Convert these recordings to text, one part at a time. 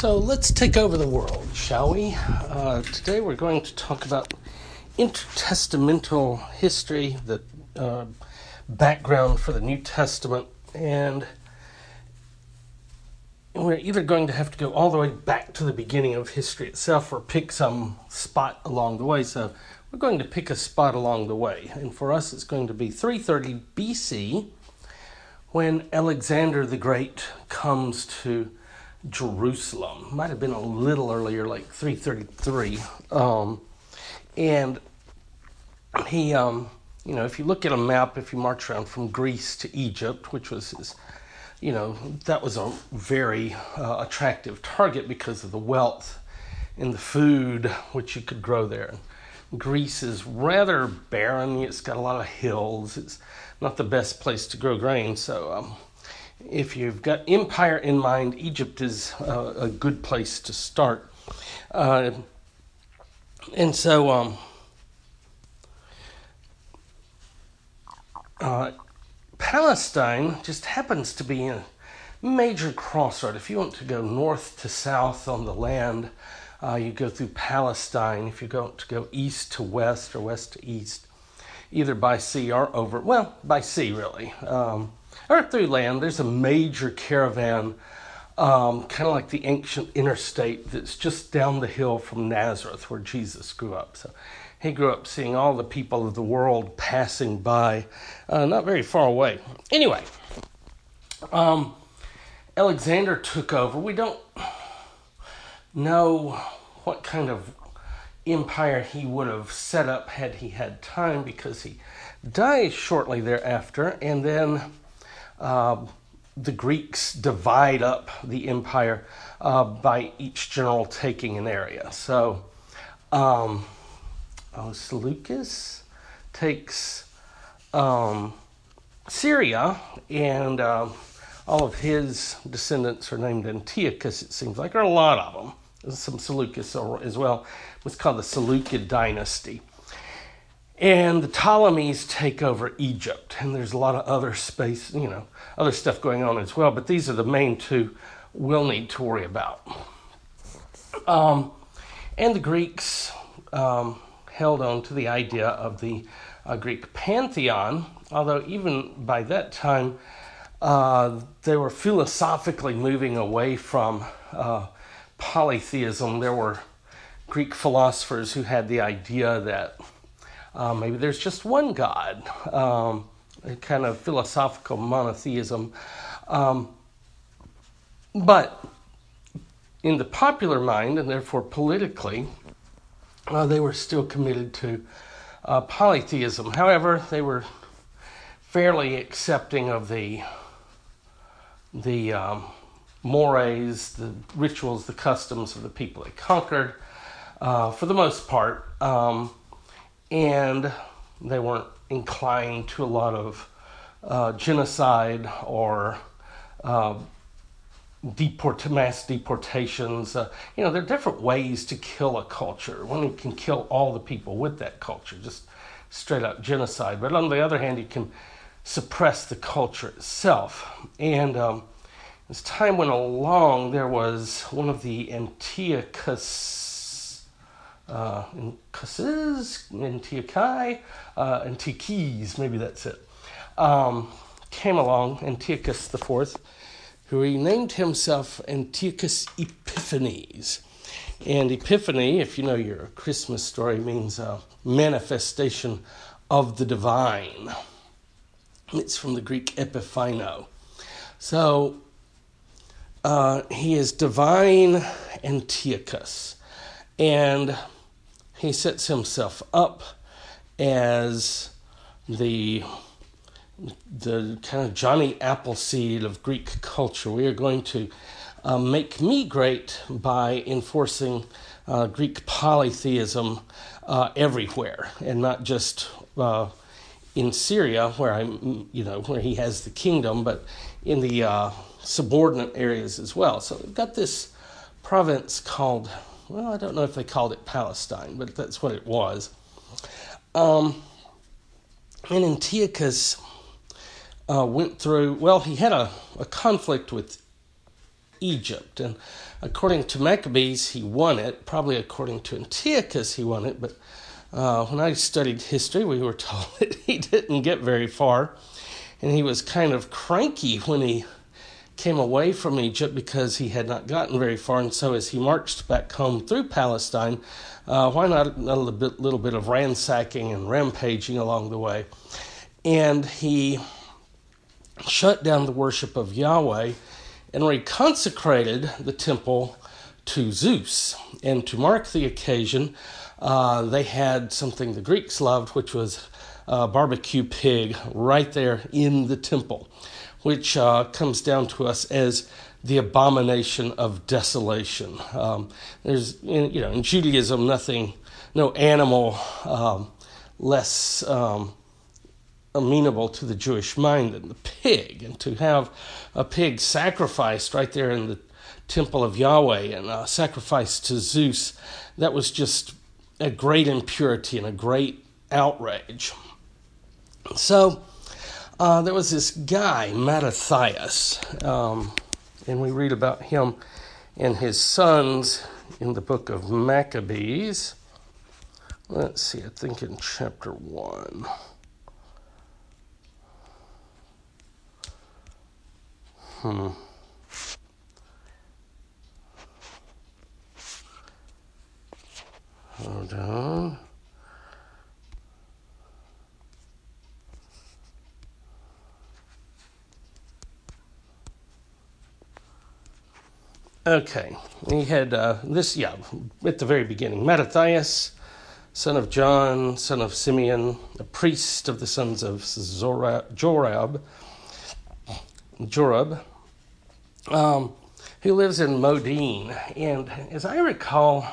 So let's take over the world, shall we? Today we're going to talk about intertestamental history, the background for the New Testament, and we're either going to have to go all the way back to the beginning of history itself or pick some spot along the way. So we're going to pick a spot along the way, and for us it's going to be 330 BC when Alexander the Great comes to Jerusalem. Might have been a little earlier, like 333. And he, if you look at a map, if you march around from Greece to Egypt, which was his, that was a very attractive target because of the wealth and the food which you could grow there. Greece is rather barren. It's got a lot of hills. It's not the best place to grow grain. So if you've got empire in mind, Egypt is a good place to start. And so Palestine just happens to be a major crossroad. If you want to go north to south on the land, you go through Palestine. If you want to go east to west or west to east, either by sea or over, by sea really, or through land, there's a major caravan, kind of like the ancient interstate that's just down the hill from Nazareth where Jesus grew up. So he grew up seeing all the people of the world passing by, not very far away. Anyway, Alexander took over. We don't know what kind of empire he would have set up had he had time, because he dies shortly thereafter, and then the Greeks divide up the empire by each general taking an area. So Seleucus takes Syria, and all of his descendants are named Antiochus, it seems like, or a lot of them. There's some Seleucus as well. It's called the Seleucid dynasty. And the Ptolemies take over Egypt, and there's a lot of other space, other stuff going on as well, but these are the main two we'll need to worry about. And the Greeks held on to the idea of the Greek pantheon, although even by that time, they were philosophically moving away from polytheism. There were Greek philosophers who had the idea that maybe there's just one God, a kind of philosophical monotheism. But in the popular mind, and therefore politically, they were still committed to polytheism. However, they were fairly accepting of the mores, the rituals, the customs of the people they conquered, for the most part. And they weren't inclined to a lot of genocide or mass deportations. There are different ways to kill a culture. One can kill all the people with that culture, just straight up genocide. But on the other hand, you can suppress the culture itself. And as time went along, there was one of the Antiochus, maybe that's it, came along, Antiochus IV, who renamed himself Antiochus Epiphanes. And Epiphany, if you know your Christmas story, means manifestation of the divine. It's from the Greek epiphano. So he is divine Antiochus, and he sets himself up as the kind of Johnny Appleseed of Greek culture. We are going to make me great by enforcing Greek polytheism everywhere, and not just in Syria, where where he has the kingdom, but in the subordinate areas as well. So we've got this province called, I don't know if they called it Palestine, but that's what it was. And Antiochus went through, he had a conflict with Egypt. And according to Maccabees, he won it. Probably according to Antiochus, he won it. But when I studied history, we were told that he didn't get very far. And he was kind of cranky when he came away from Egypt because he had not gotten very far. And so as he marched back home through Palestine, why not a little bit of ransacking and rampaging along the way? And he shut down the worship of Yahweh and reconsecrated the temple to Zeus. And to mark the occasion, they had something the Greeks loved, which was a barbecue pig right there in the temple, which comes down to us as the abomination of desolation. There's, in Judaism, no animal less amenable to the Jewish mind than the pig, and to have a pig sacrificed right there in the temple of Yahweh and sacrificed to Zeus, that was just a great impurity and a great outrage. So there was this guy, Mattathias, and we read about him and his sons in the book of Maccabees. Let's see, I think in chapter 1. Hold on. Okay, he had at the very beginning, Mattathias, son of John, son of Simeon, a priest of the sons of Zorab, who lives in Modiin. And as I recall,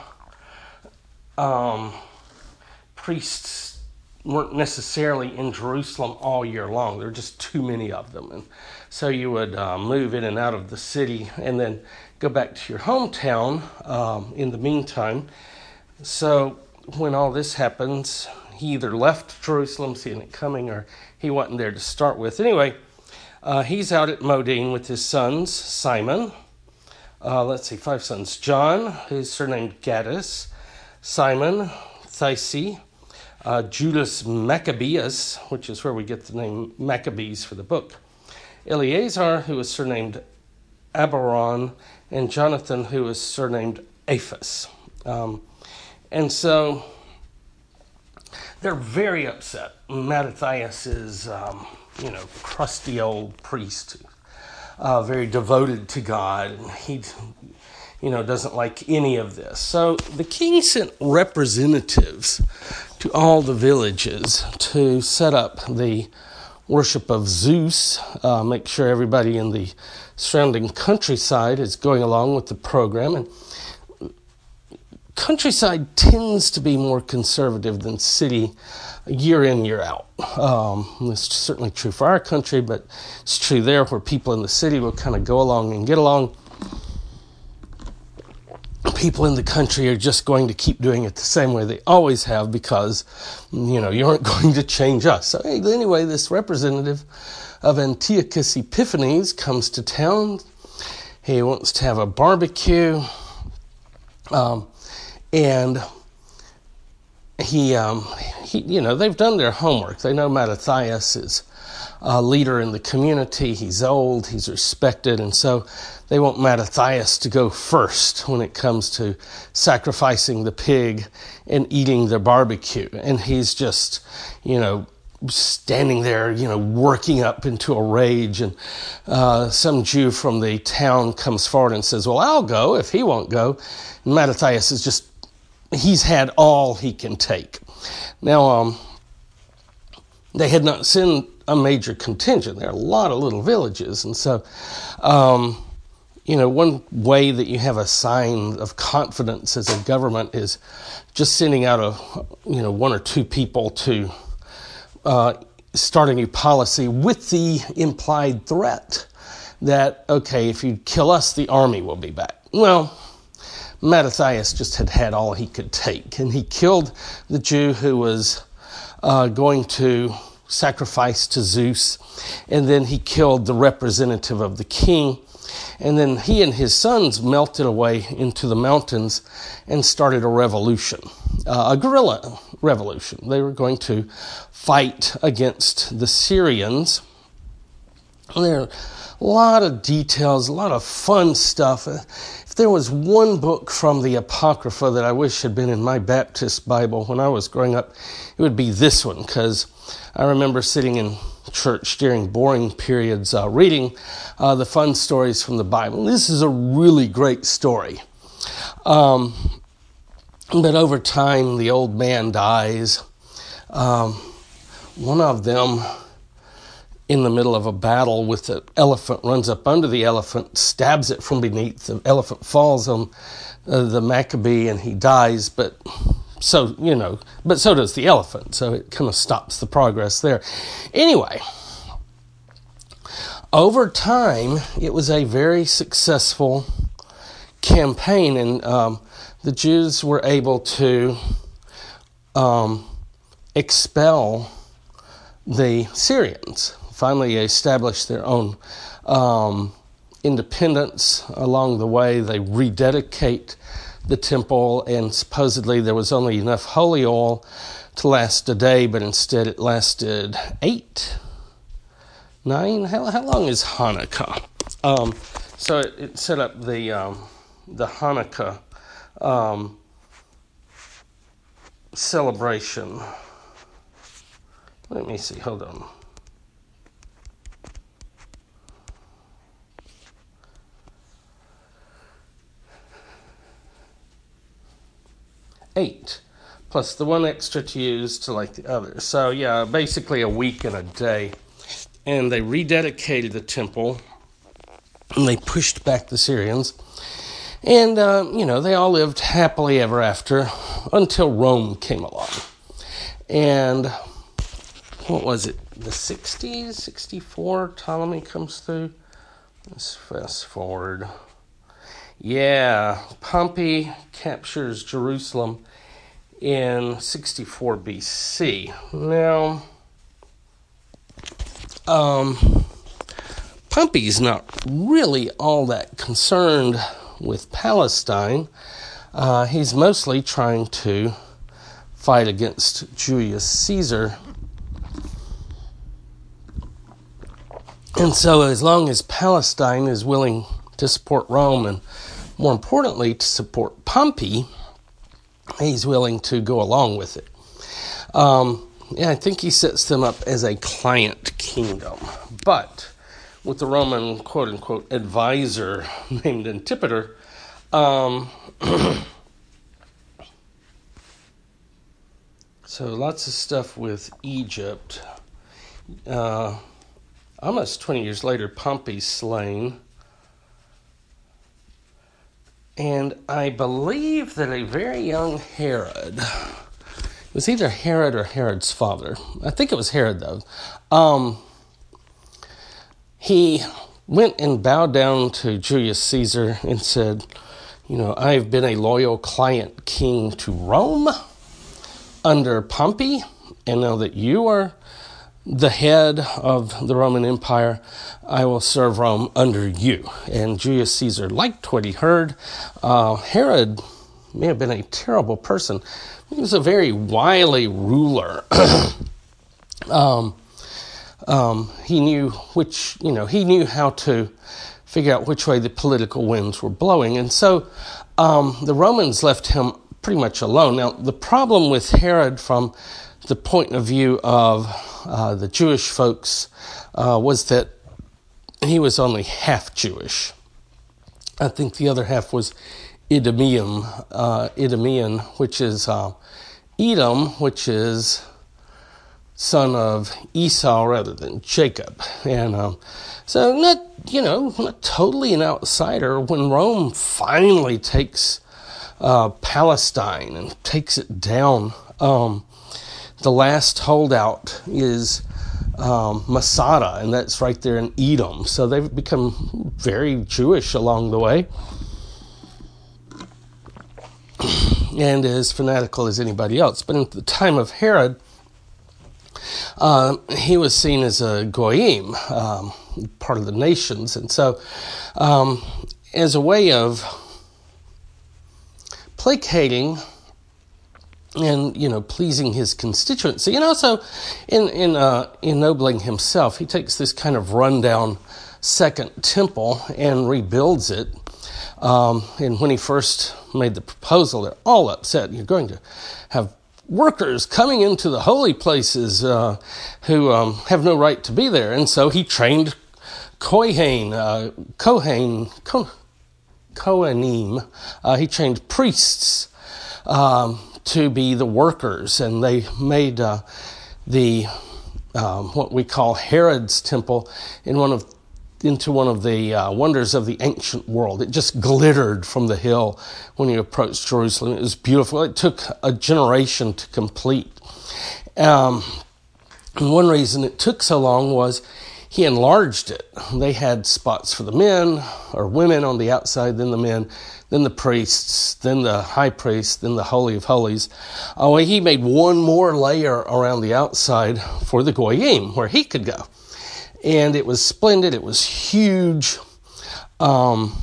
priests weren't necessarily in Jerusalem all year long. There were just too many of them. And so you would move in and out of the city and then go back to your hometown in the meantime. So when all this happens, he either left Jerusalem, seeing it coming, or he wasn't there to start with. Anyway, he's out at Modiin with his sons, Simon. 5 sons. John, who's surnamed Gaddis, Simon, Thassi, Judas Maccabeus, which is where we get the name Maccabees for the book, Eleazar, who is surnamed Abaron, and Jonathan, who is surnamed Aphas. And so they're very upset. Mattathias is crusty old priest, very devoted to God, and he, doesn't like any of this. So the king sent representatives to all the villages to set up the worship of Zeus, make sure everybody in the surrounding countryside is going along with the program. And countryside tends to be more conservative than city year in, year out. It's certainly true for our country, but it's true there where people in the city will kind of go along and get along. People in the country are just going to keep doing it the same way they always have because, you aren't going to change us. So anyway, this representative of Antiochus Epiphanes comes to town. He wants to have a barbecue. And he they've done their homework. They know Mattathias is a leader in the community. He's old, he's respected, and so they want Mattathias to go first when it comes to sacrificing the pig and eating the barbecue. And he's just, standing there, working up into a rage. And some Jew from the town comes forward and says, well, I'll go if he won't go. And Mattathias is just, he's had all he can take. Now, they had not sent a major contingent. There are a lot of little villages. And so, one way that you have a sign of confidence as a government is just sending out one or two people to start a new policy with the implied threat that, okay, if you kill us, the army will be back. Well, Mattathias just had all he could take. And he killed the Jew who was going to sacrifice to Zeus. And then he killed the representative of the king And then he and his sons melted away into the mountains and started a revolution, a guerrilla revolution. They were going to fight against the Syrians. There are a lot of details, a lot of fun stuff. If there was one book from the Apocrypha that I wish had been in my Baptist Bible when I was growing up, it would be this one, because I remember sitting in church during boring periods reading the fun stories from the Bible. This is a really great story. But over time, the old man dies. One of them, in the middle of a battle with the elephant, runs up under the elephant, stabs it from beneath. The elephant falls on the Maccabee and he dies, but so does the elephant. So it kind of stops the progress there. Anyway, over time, it was a very successful campaign, and the Jews were able to expel the Syrians. Finally established their own independence. Along the way, they rededicate the temple, and supposedly there was only enough holy oil to last a day, but instead it lasted 8, 9. How long is Hanukkah? So it set up the Hanukkah celebration. Let me see. Hold on. Eight, plus the one extra to use to like the other. So yeah, basically a week and a day. And they rededicated the temple, and they pushed back the Syrians. And, they all lived happily ever after until Rome came along. And what was it, the 60s, 64, Ptolemy comes through? Let's fast forward. Yeah, Pompey captures Jerusalem in 64 BC. Now, Pompey's not really all that concerned with Palestine. He's mostly trying to fight against Julius Caesar. And so as long as Palestine is willing to support Rome, and more importantly, to support Pompey, he's willing to go along with it. I think he sets them up as a client kingdom. But with the Roman, quote-unquote, advisor named Antipater, so lots of stuff with Egypt. Almost 20 years later, Pompey's slain. And I believe that a very young Herod, it was either Herod or Herod's father. I think it was Herod, though. He went and bowed down to Julius Caesar and said, I've been a loyal client king to Rome under Pompey. And now that you are the head of the Roman Empire, I will serve Rome under you. And Julius Caesar liked what he heard. Herod may have been a terrible person. He was a very wily ruler. He knew how to figure out which way the political winds were blowing. And so the Romans left him pretty much alone. Now, the problem with Herod from the point of view of the Jewish folks was that he was only half Jewish. I think the other half was Idumean, which is Edom, which is son of Esau rather than Jacob. And so not totally an outsider when Rome finally takes Palestine and takes it down. The last holdout is Masada, and that's right there in Edom. So they've become very Jewish along the way, and as fanatical as anybody else. But at the time of Herod, He was seen as a goyim, part of the nations. And so as a way of placating and, pleasing his constituency, and also in ennobling himself, he takes this kind of rundown second temple and rebuilds it. And when he first made the proposal, they're all upset. You're going to have workers coming into the holy places who have no right to be there. And so he trained Kohanim. He trained priests to be the workers. And they made what we call Herod's temple into one of the wonders of the ancient world. It just glittered from the hill when you approached Jerusalem. It was beautiful. It took a generation to complete. And one reason it took so long was he enlarged it. They had spots for the men or women on the outside, then the men, then the priests, then the high priest, then the Holy of Holies. He made one more layer around the outside for the goyim, where he could go. And it was splendid. It was huge. What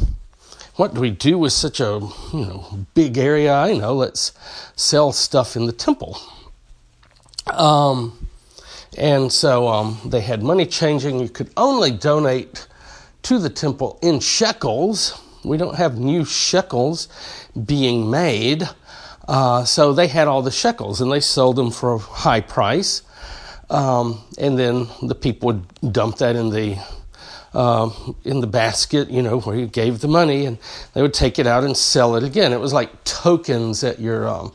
do we do with such a big area? Let's sell stuff in the temple. And so they had money changing. You could only donate to the temple in shekels. We don't have new shekels being made. So they had all the shekels, and they sold them for a high price. And then the people would dump that in the basket, where you gave the money, and they would take it out and sell it again. It was like tokens at your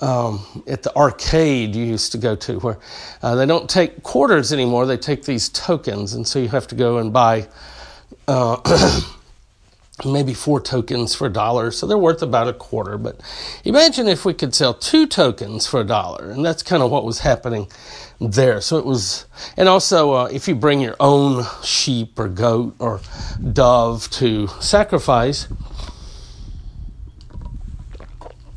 at the arcade you used to go to, where they don't take quarters anymore. They take these tokens, and so you have to go and buy maybe 4 tokens for $1, so they're worth about a quarter. But imagine if we could sell 2 tokens for $1, and that's kind of what was happening there. So it was, and also if you bring your own sheep or goat or dove to sacrifice,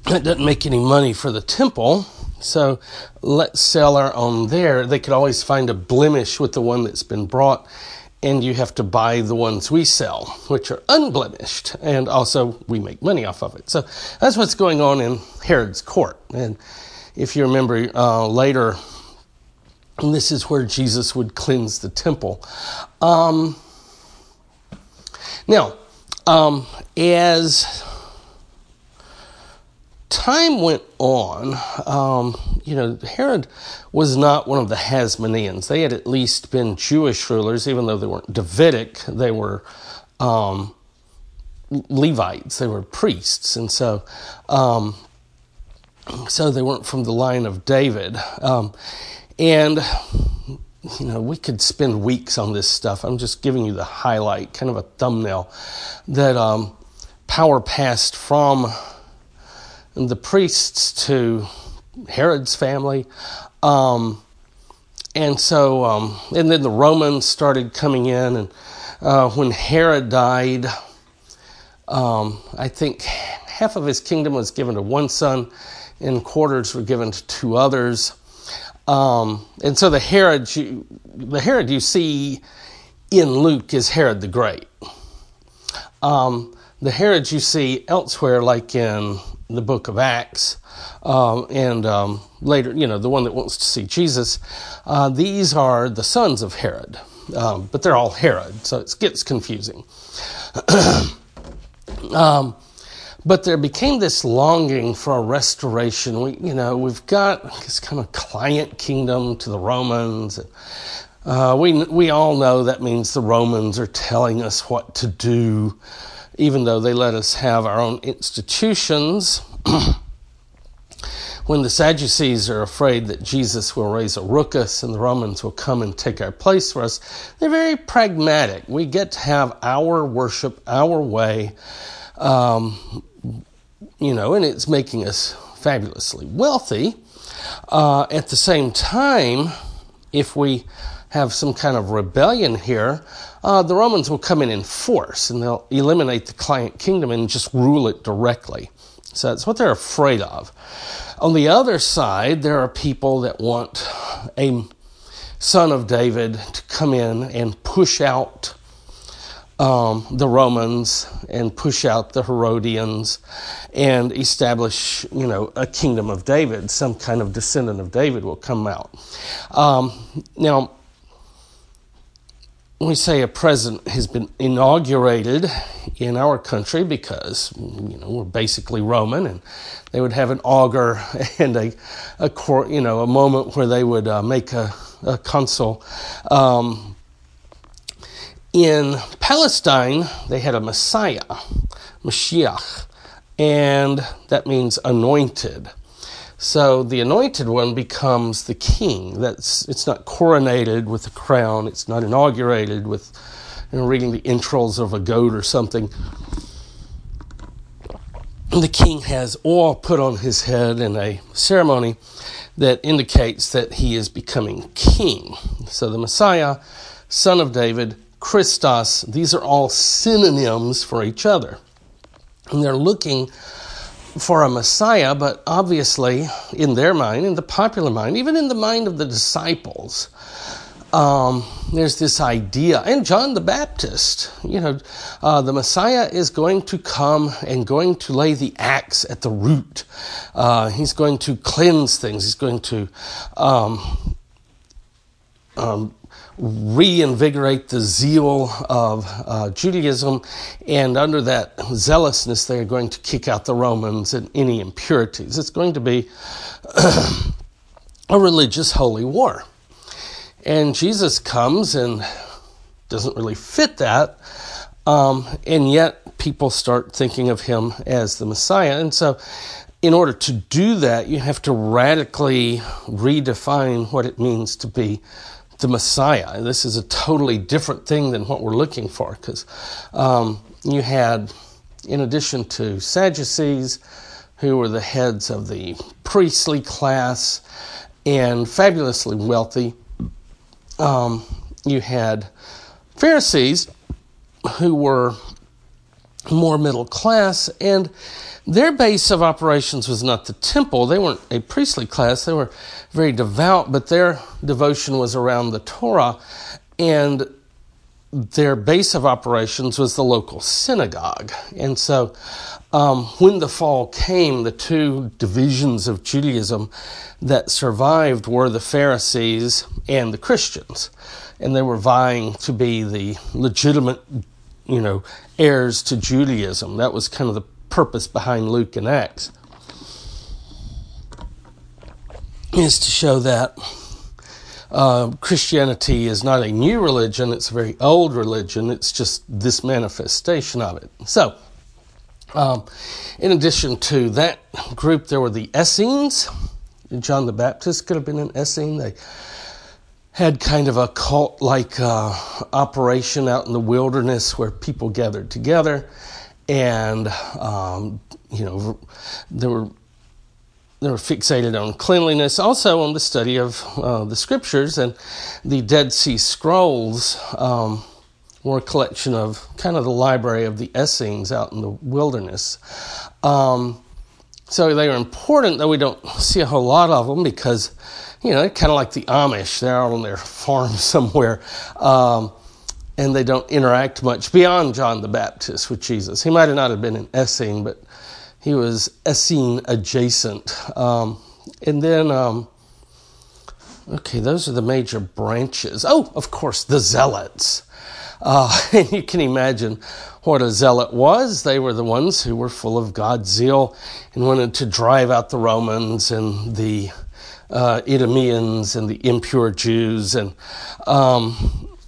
it doesn't make any money for the temple. So let's sell our own there. They could always find a blemish with the one that's been brought. And you have to buy the ones we sell, which are unblemished, and also we make money off of it. So that's what's going on in Herod's court. And if you remember later, this is where Jesus would cleanse the temple. Now, as time went on, Herod was not one of the Hasmoneans. They had at least been Jewish rulers, even though they weren't Davidic. They were Levites. They were priests, and so they weren't from the line of David. And we could spend weeks on this stuff. I'm just giving you the highlight, kind of a thumbnail, that power passed from the priests to Herod's family. And then the Romans started coming in. And when Herod died, I think half of his kingdom was given to one son and quarters were given to 2 others. And so the Herod you see in Luke is Herod the Great. The Herod you see elsewhere, like in the book of Acts, and later, the one that wants to see Jesus, these are the sons of Herod, but they're all Herod, so it gets confusing. But there became this longing for a restoration. We've got this kind of client kingdom to the Romans. We all know that means the Romans are telling us what to do, even though they let us have our own institutions. When the Sadducees are afraid that Jesus will raise a ruckus and the Romans will come and take our place for us, they're very pragmatic. We get to have our worship, our way, and it's making us fabulously wealthy. At the same time, if we have some kind of rebellion here, the Romans will come in force, and they'll eliminate the client kingdom and just rule it directly. So that's what they're afraid of. On the other side, there are people that want a son of David to come in and push out the Romans and push out the Herodians and establish, a kingdom of David. Some kind of descendant of David will come out. Now, when we say a president has been inaugurated in our country, because we're basically Roman, and they would have an augur and a moment where they would make a consul. In Palestine, they had a Messiah, Mashiach, and that means anointed. So the anointed one becomes the king. It's not coronated with a crown. It's not inaugurated with, reading the entrails of a goat or something. The king has oil put on his head in a ceremony that indicates that he is becoming king. So the Messiah, son of David, Christos, these are all synonyms for each other. And they're looking for a Messiah, but obviously in their mind, in the popular mind, even in the mind of the disciples, there's this idea, and John the Baptist, the Messiah is going to come and going to lay the axe at the root. He's going to cleanse things. He's going to reinvigorate the zeal of Judaism, and under that zealousness, they are going to kick out the Romans and any impurities. It's going to be a religious holy war. And Jesus comes and doesn't really fit that, and yet people start thinking of him as the Messiah. And so in order to do that, you have to radically redefine what it means to be the Messiah. And this is a totally different thing than what we're looking for, because you had, in addition to Sadducees, who were the heads of the priestly class and fabulously wealthy, you had Pharisees who were more middle class, and their base of operations was not the temple. They weren't a priestly class. They were very devout, but their devotion was around the Torah, and their base of operations was the local synagogue. And so when the fall came, the two divisions of Judaism that survived were the Pharisees and the Christians, and they were vying to be the legitimate heirs to Judaism. That was kind of the purpose behind Luke and Acts, is to show that Christianity is not a new religion, it's a very old religion, it's just this manifestation of it. So, in addition to that group, there were the Essenes. John the Baptist could have been an Essene. They had kind of a cult-like operation out in the wilderness where people gathered together. And, they were fixated on cleanliness, also on the study of the scriptures. And the Dead Sea Scrolls were a collection of kind of the library of the Essenes out in the wilderness. So they are important, though we don't see a whole lot of them, because, they're kind of like the Amish. They're out on their farm somewhere. And they don't interact much beyond John the Baptist with Jesus. He might not have been an Essene, but he was Essene adjacent. Those are the major branches. Oh, of course, the Zealots. And you can imagine what a zealot was. They were the ones who were full of God's zeal and wanted to drive out the Romans and the Idumeans and the impure Jews, and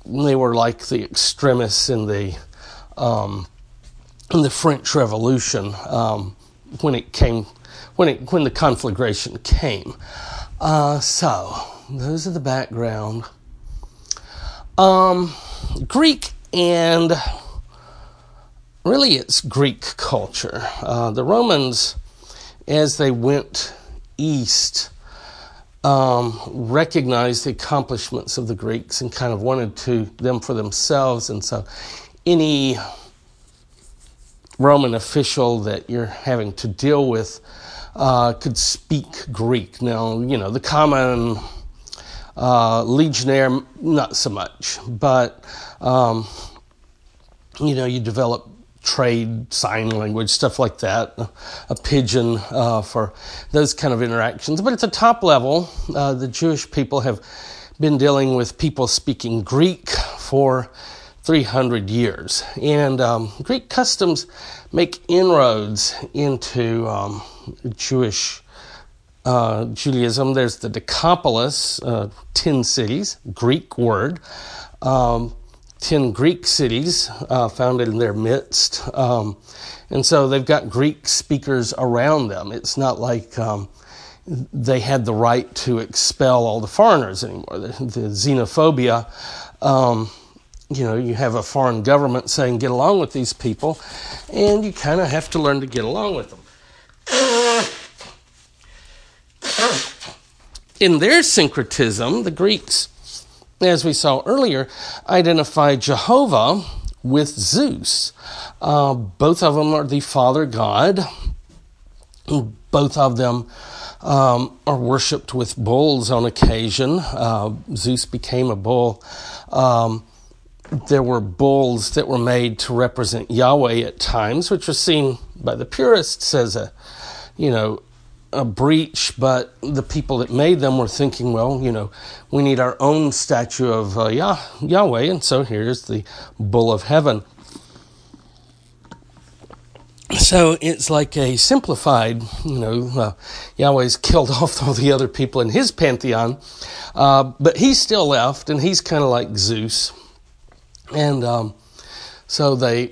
they were like the extremists in the French Revolution when the conflagration came. So those are the background. Greek, and really it's Greek culture. The Romans, as they went east, recognized the accomplishments of the Greeks and kind of wanted them for themselves. And so any Roman official that you're having to deal with could speak Greek. Now, you know, the common legionnaire, not so much, but, you know, you develop trade, sign language, stuff like that, a pidgin for those kind of interactions. But at the top level, the Jewish people have been dealing with people speaking Greek for 300 years. And Greek customs make inroads into Jewish Judaism. There's the Decapolis, 10 cities, Greek word, 10 Greek cities founded in their midst. And so they've got Greek speakers around them. It's not like they had the right to expel all the foreigners anymore. The xenophobia, you know, you have a foreign government saying, get along with these people, and you kind of have to learn to get along with them. In their syncretism, the Greeks, as we saw earlier, identify Jehovah with Zeus. Both of them are the Father God. Both of them are worshipped with bulls on occasion. Zeus became a bull. There were bulls that were made to represent Yahweh at times, which was seen by the purists as a breach, but the people that made them were thinking, well, you know, we need our own statue of Yahweh, and so here's the bull of heaven. So it's like a simplified, Yahweh's killed off all the other people in his pantheon, but he's still left, and he's kind of like Zeus. And so they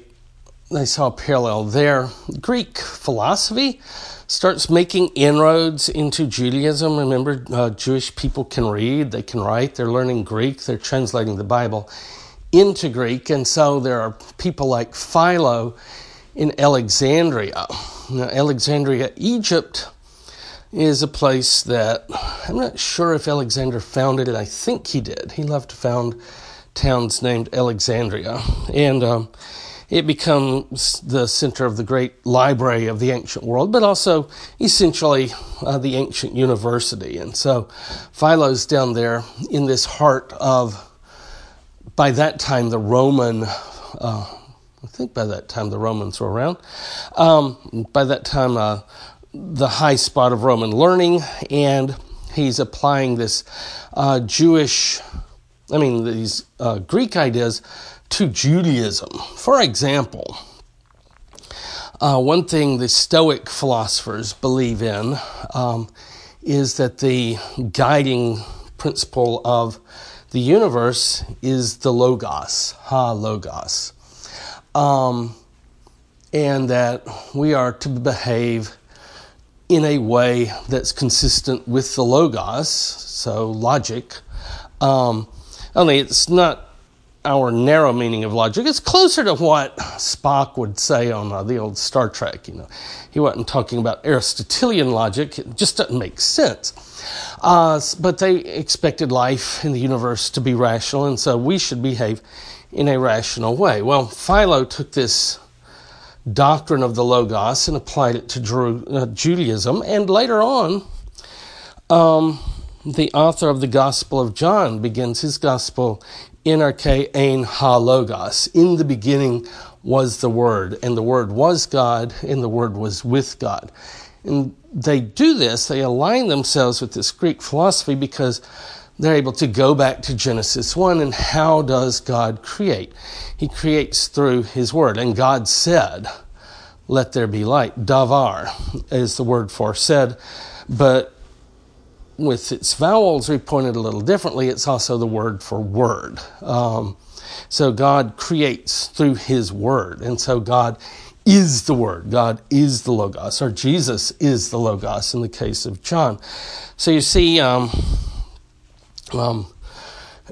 saw a parallel there. Greek philosophy starts making inroads into Judaism. Remember, Jewish people can read, they can write, they're learning Greek, they're translating the Bible into Greek. And so there are people like Philo in Alexandria. Now, Alexandria, Egypt, is a place that I'm not sure if Alexander founded it. I think he did. He loved to found towns named Alexandria. And it becomes the center of the great library of the ancient world, but also essentially the ancient university. And so Philo's down there in this heart of, by that time, the Roman, I think by that time the Romans were around. By that time, the high spot of Roman learning, and he's applying this these Greek ideas to Judaism. For example, one thing the Stoic philosophers believe in is that the guiding principle of the universe is the Logos, Logos, and that we are to behave in a way that's consistent with the Logos, so logic. Only it's not our narrow meaning of logic. It's closer to what Spock would say on the old Star Trek. He wasn't talking about Aristotelian logic. It just doesn't make sense. But they expected life in the universe to be rational, and so we should behave in a rational way. Well, Philo took this doctrine of the Logos and applied it to Judaism, and later on, the author of the Gospel of John begins his Gospel, NRK Ein Ha Logos. In the beginning was the Word, and the Word was God, and the Word was with God. And they do this, they align themselves with this Greek philosophy because they're able to go back to Genesis 1 and how does God create? He creates through His Word. And God said, let there be light. Davar is the word for said, but with its vowels repointed a little differently, it's also the word for word. So God creates through His Word. And so God is the Word. God is the Logos, or Jesus is the Logos in the case of John. So you see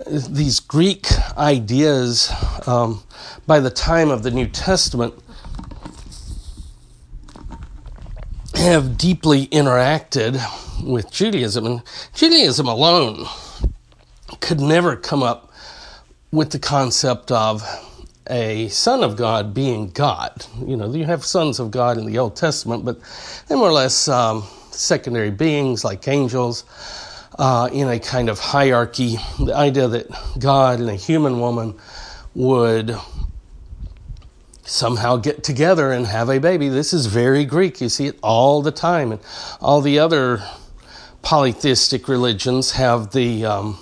these Greek ideas by the time of the New Testament have deeply interacted with Judaism, and Judaism alone could never come up with the concept of a son of God being God. You know, you have sons of God in the Old Testament, but they're more or less secondary beings like angels in a kind of hierarchy. The idea that God and a human woman would somehow get together and have a baby. This is very Greek. You see it all the time. And all the other polytheistic religions have the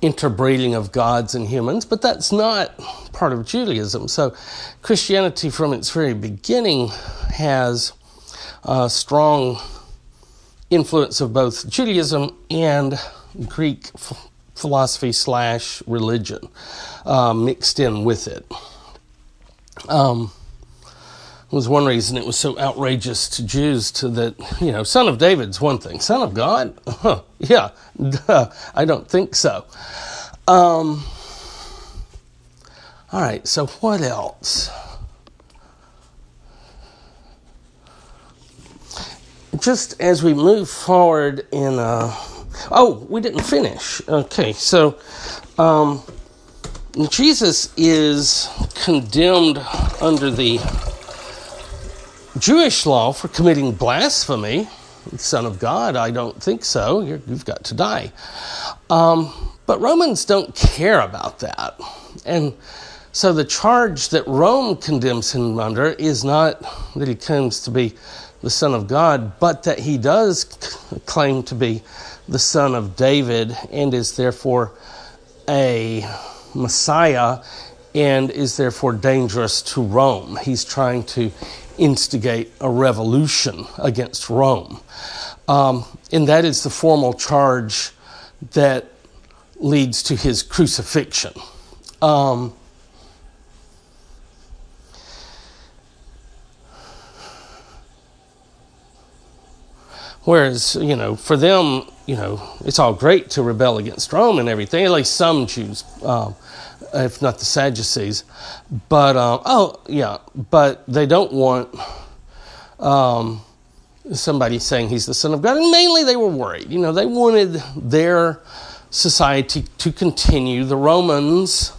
interbreeding of gods and humans, but that's not part of Judaism. So Christianity from its very beginning has a strong influence of both Judaism and Greek philosophy / religion mixed in with it. Was one reason it was so outrageous to Jews that, you know, son of David's one thing. Son of God? Huh, yeah, duh, I don't think so. All right, so what else? Just as we move forward in... we didn't finish. Okay, so... Jesus is condemned under the Jewish law for committing blasphemy. Son of God, I don't think so. You've got to die. But Romans don't care about that. And so the charge that Rome condemns him under is not that he claims to be the Son of God, but that he does claim to be the Son of David and is therefore a Messiah and is therefore dangerous to Rome. He's trying to instigate a revolution against Rome. And that is the formal charge that leads to his crucifixion. Whereas, you know, for them, you know, it's all great to rebel against Rome and everything, at least some Jews, if not the Sadducees. But, but they don't want somebody saying he's the Son of God. And mainly they were worried. You know, they wanted their society to continue. The Romans...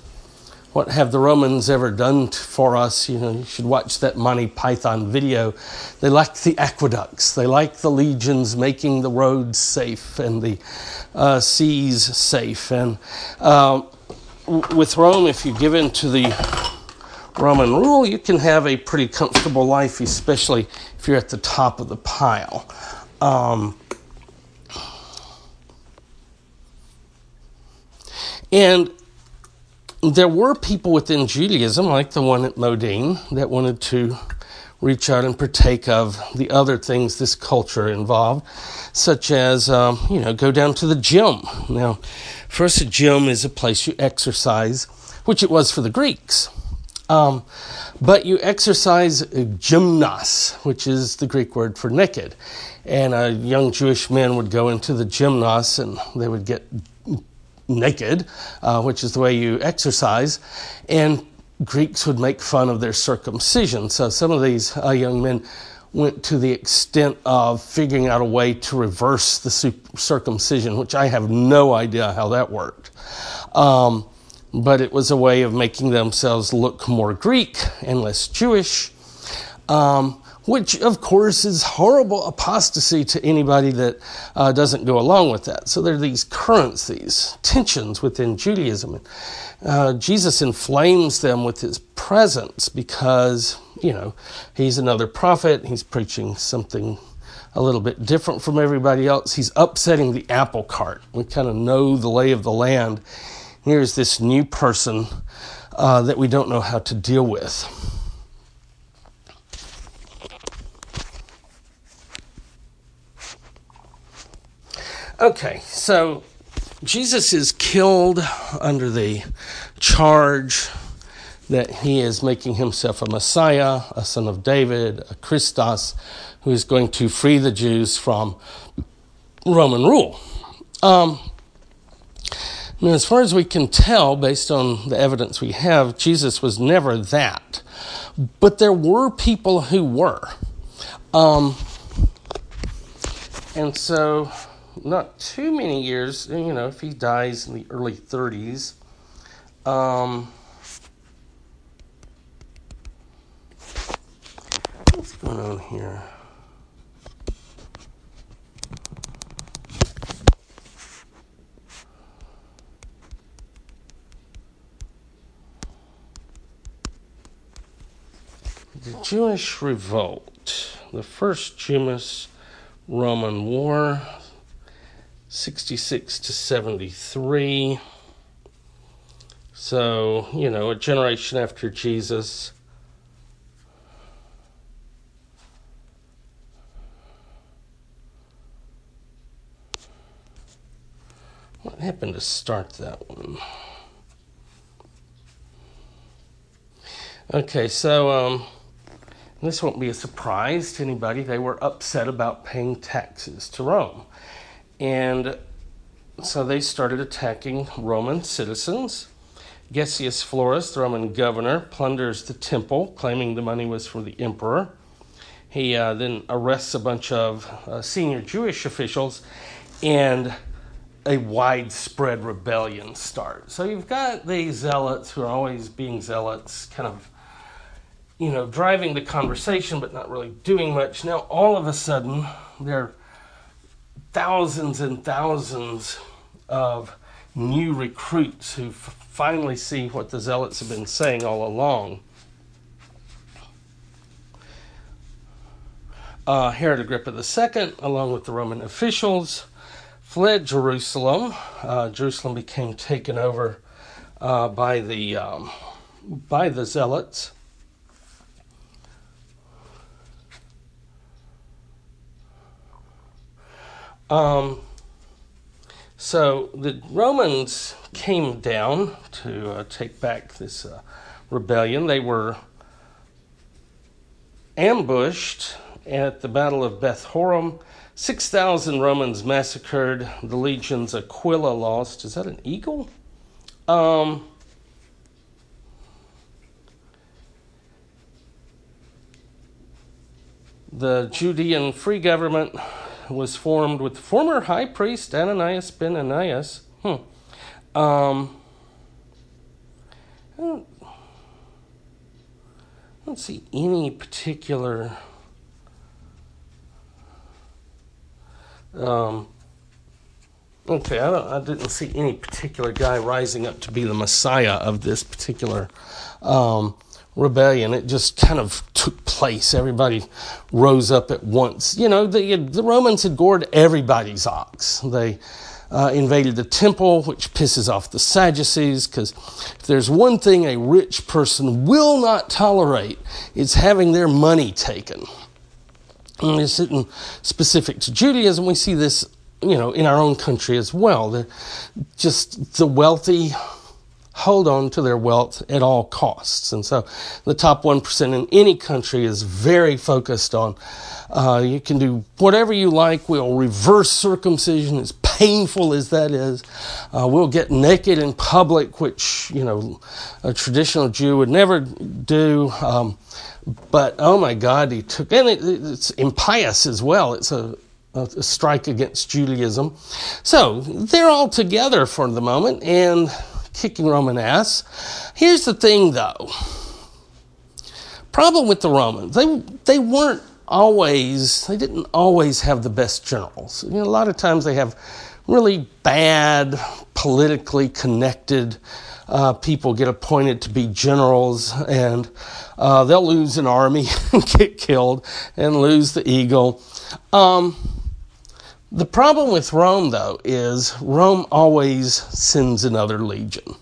What have the Romans ever done for us? You know, you should watch that Monty Python video. They liked the aqueducts. They liked the legions making the roads safe and the seas safe. And with Rome, if you give in to the Roman rule, you can have a pretty comfortable life, especially if you're at the top of the pile. There were people within Judaism, like the one at Modiin, that wanted to reach out and partake of the other things this culture involved, such as, go down to the gym. Now, first, a gym is a place you exercise, which it was for the Greeks. But you exercise gymnos, which is the Greek word for naked. And young Jewish men would go into the gymnos and they would get naked, which is the way you exercise, and Greeks would make fun of their circumcision. So some of these young men went to the extent of figuring out a way to reverse the circumcision, which I have no idea how that worked. But it was a way of making themselves look more Greek and less Jewish, which, of course, is horrible apostasy to anybody that doesn't go along with that. So there are these currents, these tensions within Judaism. Jesus inflames them with his presence because, you know, he's another prophet. He's preaching something a little bit different from everybody else. He's upsetting the apple cart. We kind of know the lay of the land. Here's this new person that we don't know how to deal with. Okay, so Jesus is killed under the charge that he is making himself a Messiah, a son of David, a Christos, who is going to free the Jews from Roman rule. As far as we can tell, based on the evidence we have, Jesus was never that. But there were people who were. And so... not too many years, if he dies in the early 30s, going on here? The Jewish revolt, the first Jewish-Roman War, 66 to 73. So, you know, a generation after Jesus. What happened to start that one? Okay, so, this won't be a surprise to anybody. They were upset about paying taxes to Rome. And so they started attacking Roman citizens. Gessius Florus, the Roman governor, plunders the temple, claiming the money was from the emperor. He then arrests a bunch of senior Jewish officials, and a widespread rebellion starts. So you've got these zealots who are always being zealots, kind of, you know, driving the conversation but not really doing much. Now, all of a sudden, there are thousands and thousands of new recruits who finally see what the zealots have been saying all along. Herod Agrippa II, along with the Roman officials, fled Jerusalem. Jerusalem became taken over by the zealots. So the Romans came down to take back this rebellion. They were ambushed at the Battle of Beth Horon. 6,000 Romans massacred. The legions Aquila lost. Is that an eagle? The Judean Free Government was formed with former high priest Ananias ben Ananias. I don't see any particular I didn't see any particular guy rising up to be the Messiah of this particular rebellion. It just kind of took place. Everybody rose up at once. You know, the Romans had gored everybody's ox. They invaded the temple, which pisses off the Sadducees, because if there's one thing a rich person will not tolerate, it's having their money taken. And this isn't specific to Judaism. We see this, you know, in our own country as well. Just the wealthy hold on to their wealth at all costs. And so the top 1% in any country is very focused on you can do whatever you like. We'll reverse circumcision, as painful as that is. We'll get naked in public, which, you know, a traditional Jew would never do. But, oh my God, he took... And it's impious as well. It's a strike against Judaism. So they're all together for the moment, and kicking Roman ass. Here's the thing, though. Problem with the Romans, they didn't always have the best generals. You know, a lot of times they have really bad, politically connected people get appointed to be generals, and they'll lose an army and get killed and lose the eagle. The problem with Rome, though, is Rome always sends another legion.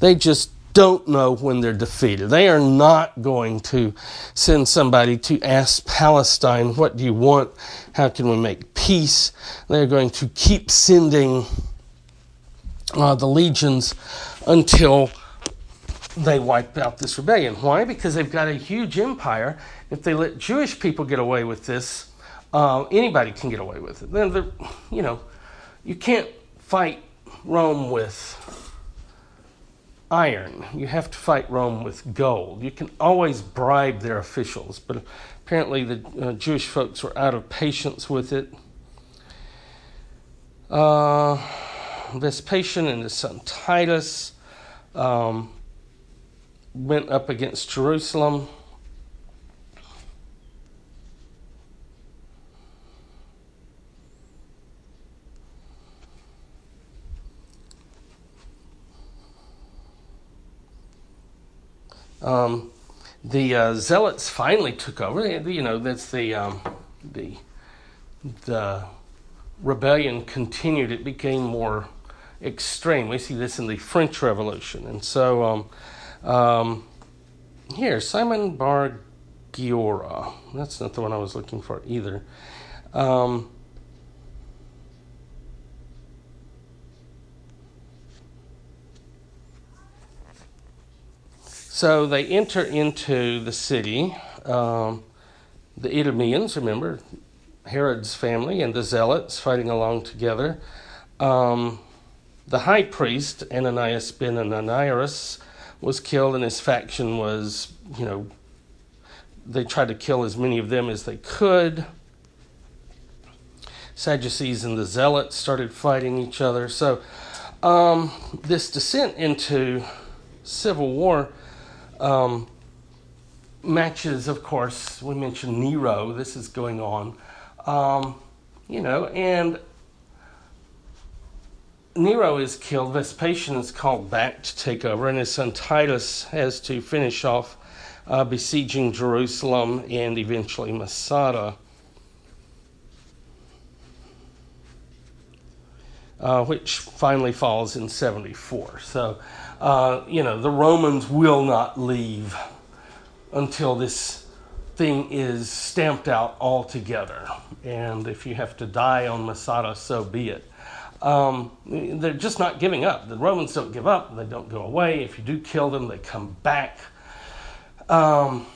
They just don't know when they're defeated. They are not going to send somebody to ask Palestine, what do you want? How can we make peace? They're going to keep sending the legions until they wipe out this rebellion. Why? Because they've got a huge empire. If they let Jewish people get away with this, anybody can get away with it. Then, you know, you can't fight Rome with iron. You have to fight Rome with gold. You can always bribe their officials, but apparently the Jewish folks were out of patience with it. Vespasian and his son Titus went up against Jerusalem. The Zealots finally took over. You know, that's the rebellion continued. It became more extreme. We see this in the French Revolution. And so here, Simon Bar Giora. That's not the one I was looking for either. So they enter into the city, the Idumeans, remember, Herod's family, and the Zealots fighting along together. The high priest, Ananias ben Ananias, was killed, and his faction was, you know, they tried to kill as many of them as they could. Sadducees and the Zealots started fighting each other. So this descent into civil war matches, of course, we mentioned Nero. This is going on, you know, and Nero is killed. Vespasian is called back to take over, and his son Titus has to finish off besieging Jerusalem and eventually Masada, which finally falls in 74. So, you know, the Romans will not leave until this thing is stamped out altogether. And if you have to die on Masada, so be it. They're just not giving up. The Romans don't give up. They don't go away. If you do kill them, they come back. And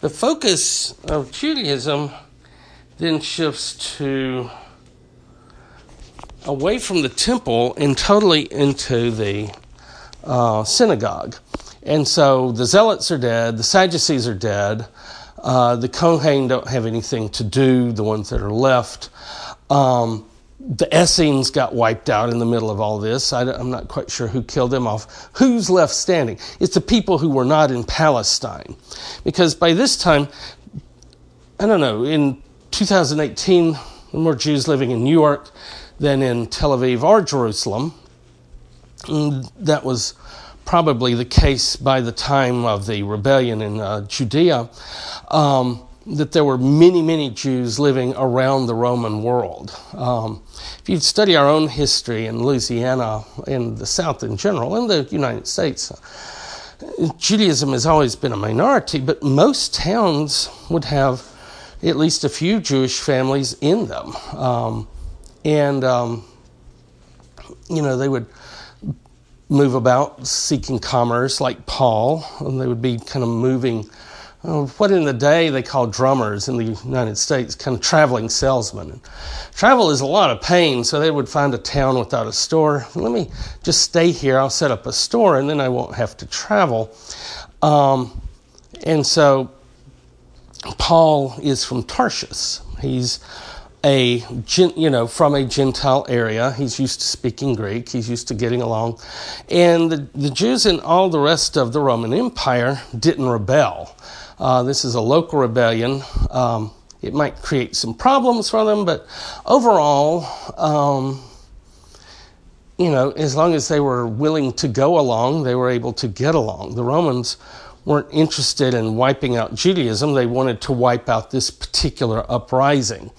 the focus of Judaism then shifts to away from the temple and totally into the synagogue. And so the Zealots are dead, the Sadducees are dead, the Kohanim don't have anything to do, the ones that are left. The Essenes got wiped out in the middle of all this. I'm not quite sure who killed them off. Who's left standing? It's the people who were not in Palestine. Because by this time, I don't know, in 2018, there were more Jews living in New York than in Tel Aviv or Jerusalem. And that was probably the case by the time of the rebellion in Judea, that there were many, many Jews living around the Roman world. If you study our own history in Louisiana, in the South in general, in the United States, Judaism has always been a minority, but most towns would have at least a few Jewish families in them. You know, they would move about seeking commerce like Paul, and they would be kind of moving, what in the day they call drummers in the United States, kind of traveling salesmen. And travel is a lot of pain, so they would find a town without a store. Let me just stay here. I'll set up a store, and then I won't have to travel. And so Paul is from Tarshish. He's from a Gentile area. He's used to speaking Greek. He's used to getting along. And the Jews in all the rest of the Roman Empire didn't rebel. This is a local rebellion. It might create some problems for them, but overall, you know, as long as they were willing to go along, they were able to get along. The Romans weren't interested in wiping out Judaism. They wanted to wipe out this particular uprising.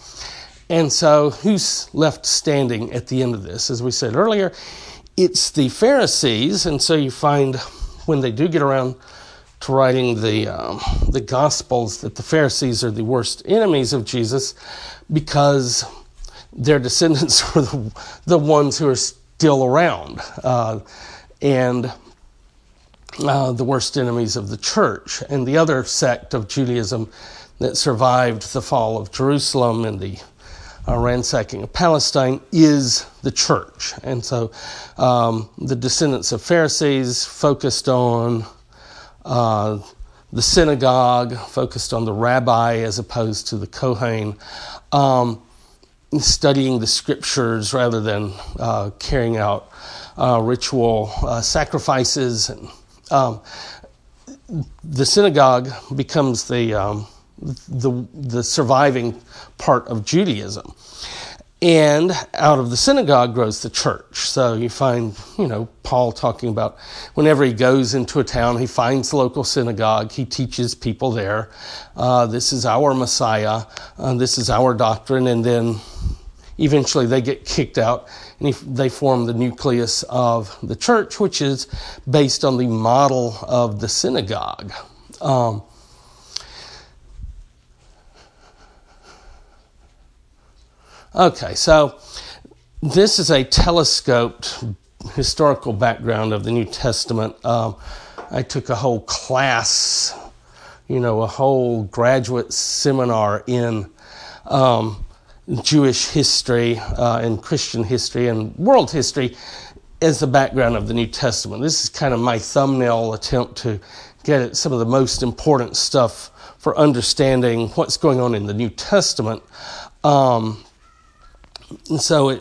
And so who's left standing at the end of this? As we said earlier, it's the Pharisees. And so you find when they do get around to writing the Gospels that the Pharisees are the worst enemies of Jesus because their descendants are the ones who are still around the worst enemies of the church. And the other sect of Judaism that survived the fall of Jerusalem and the ransacking of Palestine is the church. And so the descendants of Pharisees focused on the synagogue, focused on the rabbi as opposed to the Kohen, studying the scriptures rather than carrying out ritual sacrifices. And the synagogue becomes the surviving part of Judaism. And out of the synagogue grows the church. So you find, Paul talking about whenever he goes into a town, he finds the local synagogue. He teaches people there. This is our Messiah. This is our doctrine. And then eventually they get kicked out and they form the nucleus of the church, which is based on the model of the synagogue. Okay, so this is a telescoped historical background of the New Testament. I took a whole class, a whole graduate seminar in Jewish history and Christian history and world history as the background of the New Testament. This is kind of my thumbnail attempt to get at some of the most important stuff for understanding what's going on in the New Testament. And so,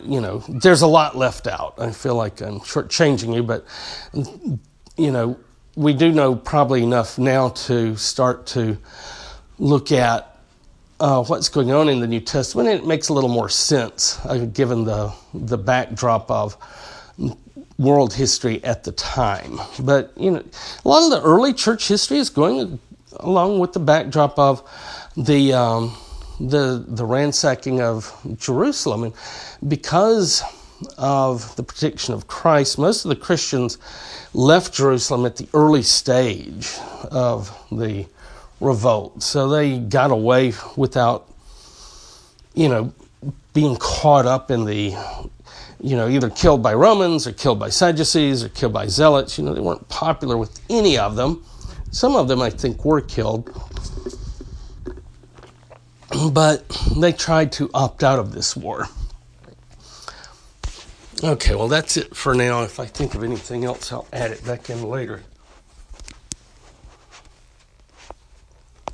there's a lot left out. I feel like I'm shortchanging you, but, we do know probably enough now to start to look at what's going on in the New Testament. It makes a little more sense, given the backdrop of world history at the time. But, a lot of the early church history is going along with the backdrop of the ransacking of Jerusalem. And because of the prediction of Christ, most of the Christians left Jerusalem at the early stage of the revolt. So they got away without, being caught up in the, either killed by Romans or killed by Sadducees or killed by Zealots. They weren't popular with any of them. Some of them, I think, were killed. But they tried to opt out of this war. Okay, well, that's it for now. If I think of anything else, I'll add it back in later.